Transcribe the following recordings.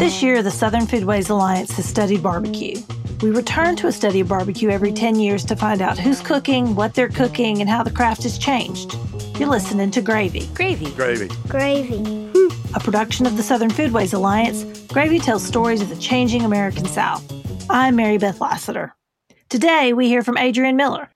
This year, the Southern Foodways Alliance has studied barbecue. We return to a study of barbecue every 10 years to find out who's cooking, what they're cooking, and how the craft has changed. You're listening to Gravy. Gravy. Gravy. Gravy. A production of the Southern Foodways Alliance, Gravy tells stories of the changing American South. I'm Mary Beth Lassiter. Today, we hear from Adrian Miller.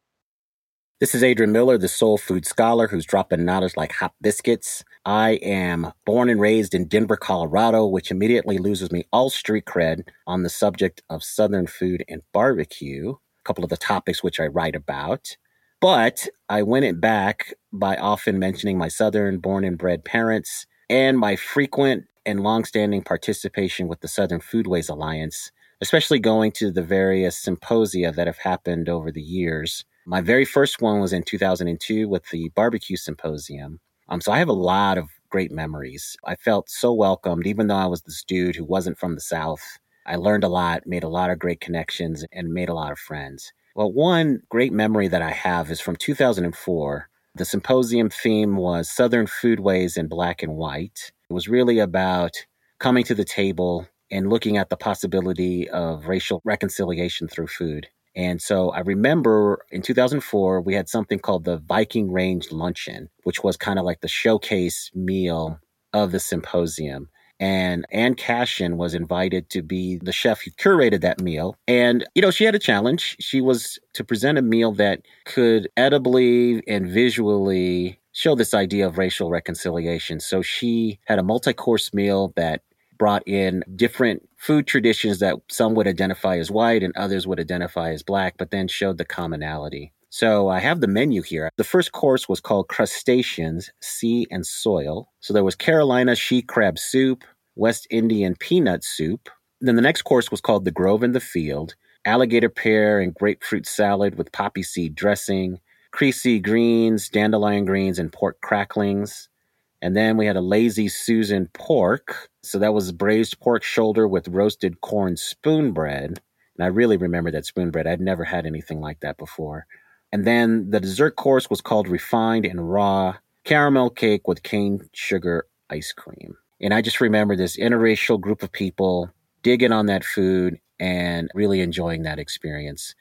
This is Adrian Miller, the soul food scholar who's dropping knowledge like hot biscuits. I am born and raised in Denver, Colorado, which immediately loses me all street cred on the subject of Southern food and barbecue, a couple of the topics which I write about. But I win it back by often mentioning my Southern born and bred parents and my frequent and longstanding participation with the Southern Foodways Alliance, especially going to the various symposia that have happened over the years. My very first one was in 2002 with the Barbecue Symposium. So I have a lot of great memories. I felt so welcomed, even though I was this dude who wasn't from the South. I learned a lot, made a lot of great connections, and made a lot of friends. Well, one great memory that I have is from 2004. The symposium theme was Southern Foodways in Black and White. It was really about coming to the table and looking at the possibility of racial reconciliation through food. And so I remember in 2004, we had something called the Viking Range Luncheon, which was kind of like the showcase meal of the symposium. And Ann Cashin was invited to be the chef who curated that meal. And, you know, she had a challenge. She was to present a meal that could edibly and visually show this idea of racial reconciliation. So she had a multi-course meal that brought in different food traditions that some would identify as white and others would identify as black, but then showed the commonality. So I have the menu here. The first course was called Crustaceans, Sea and Soil. So there was Carolina She Crab Soup, West Indian Peanut Soup. Then the next course was called The Grove and the Field, Alligator Pear and Grapefruit Salad with Poppy Seed Dressing, Creasy Greens, Dandelion Greens, and Pork Cracklings. And then we had a Lazy Susan pork. So that was braised pork shoulder with roasted corn spoonbread. And I really remember that spoonbread. I'd never had anything like that before. And then the dessert course was called Refined and Raw Caramel Cake with Cane Sugar Ice Cream. And I just remember this interracial group of people digging on that food and really enjoying that experience.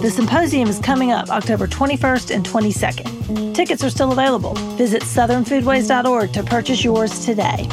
The symposium is coming up October 21st and 22nd. Tickets are still available. Visit southernfoodways.org to purchase yours today.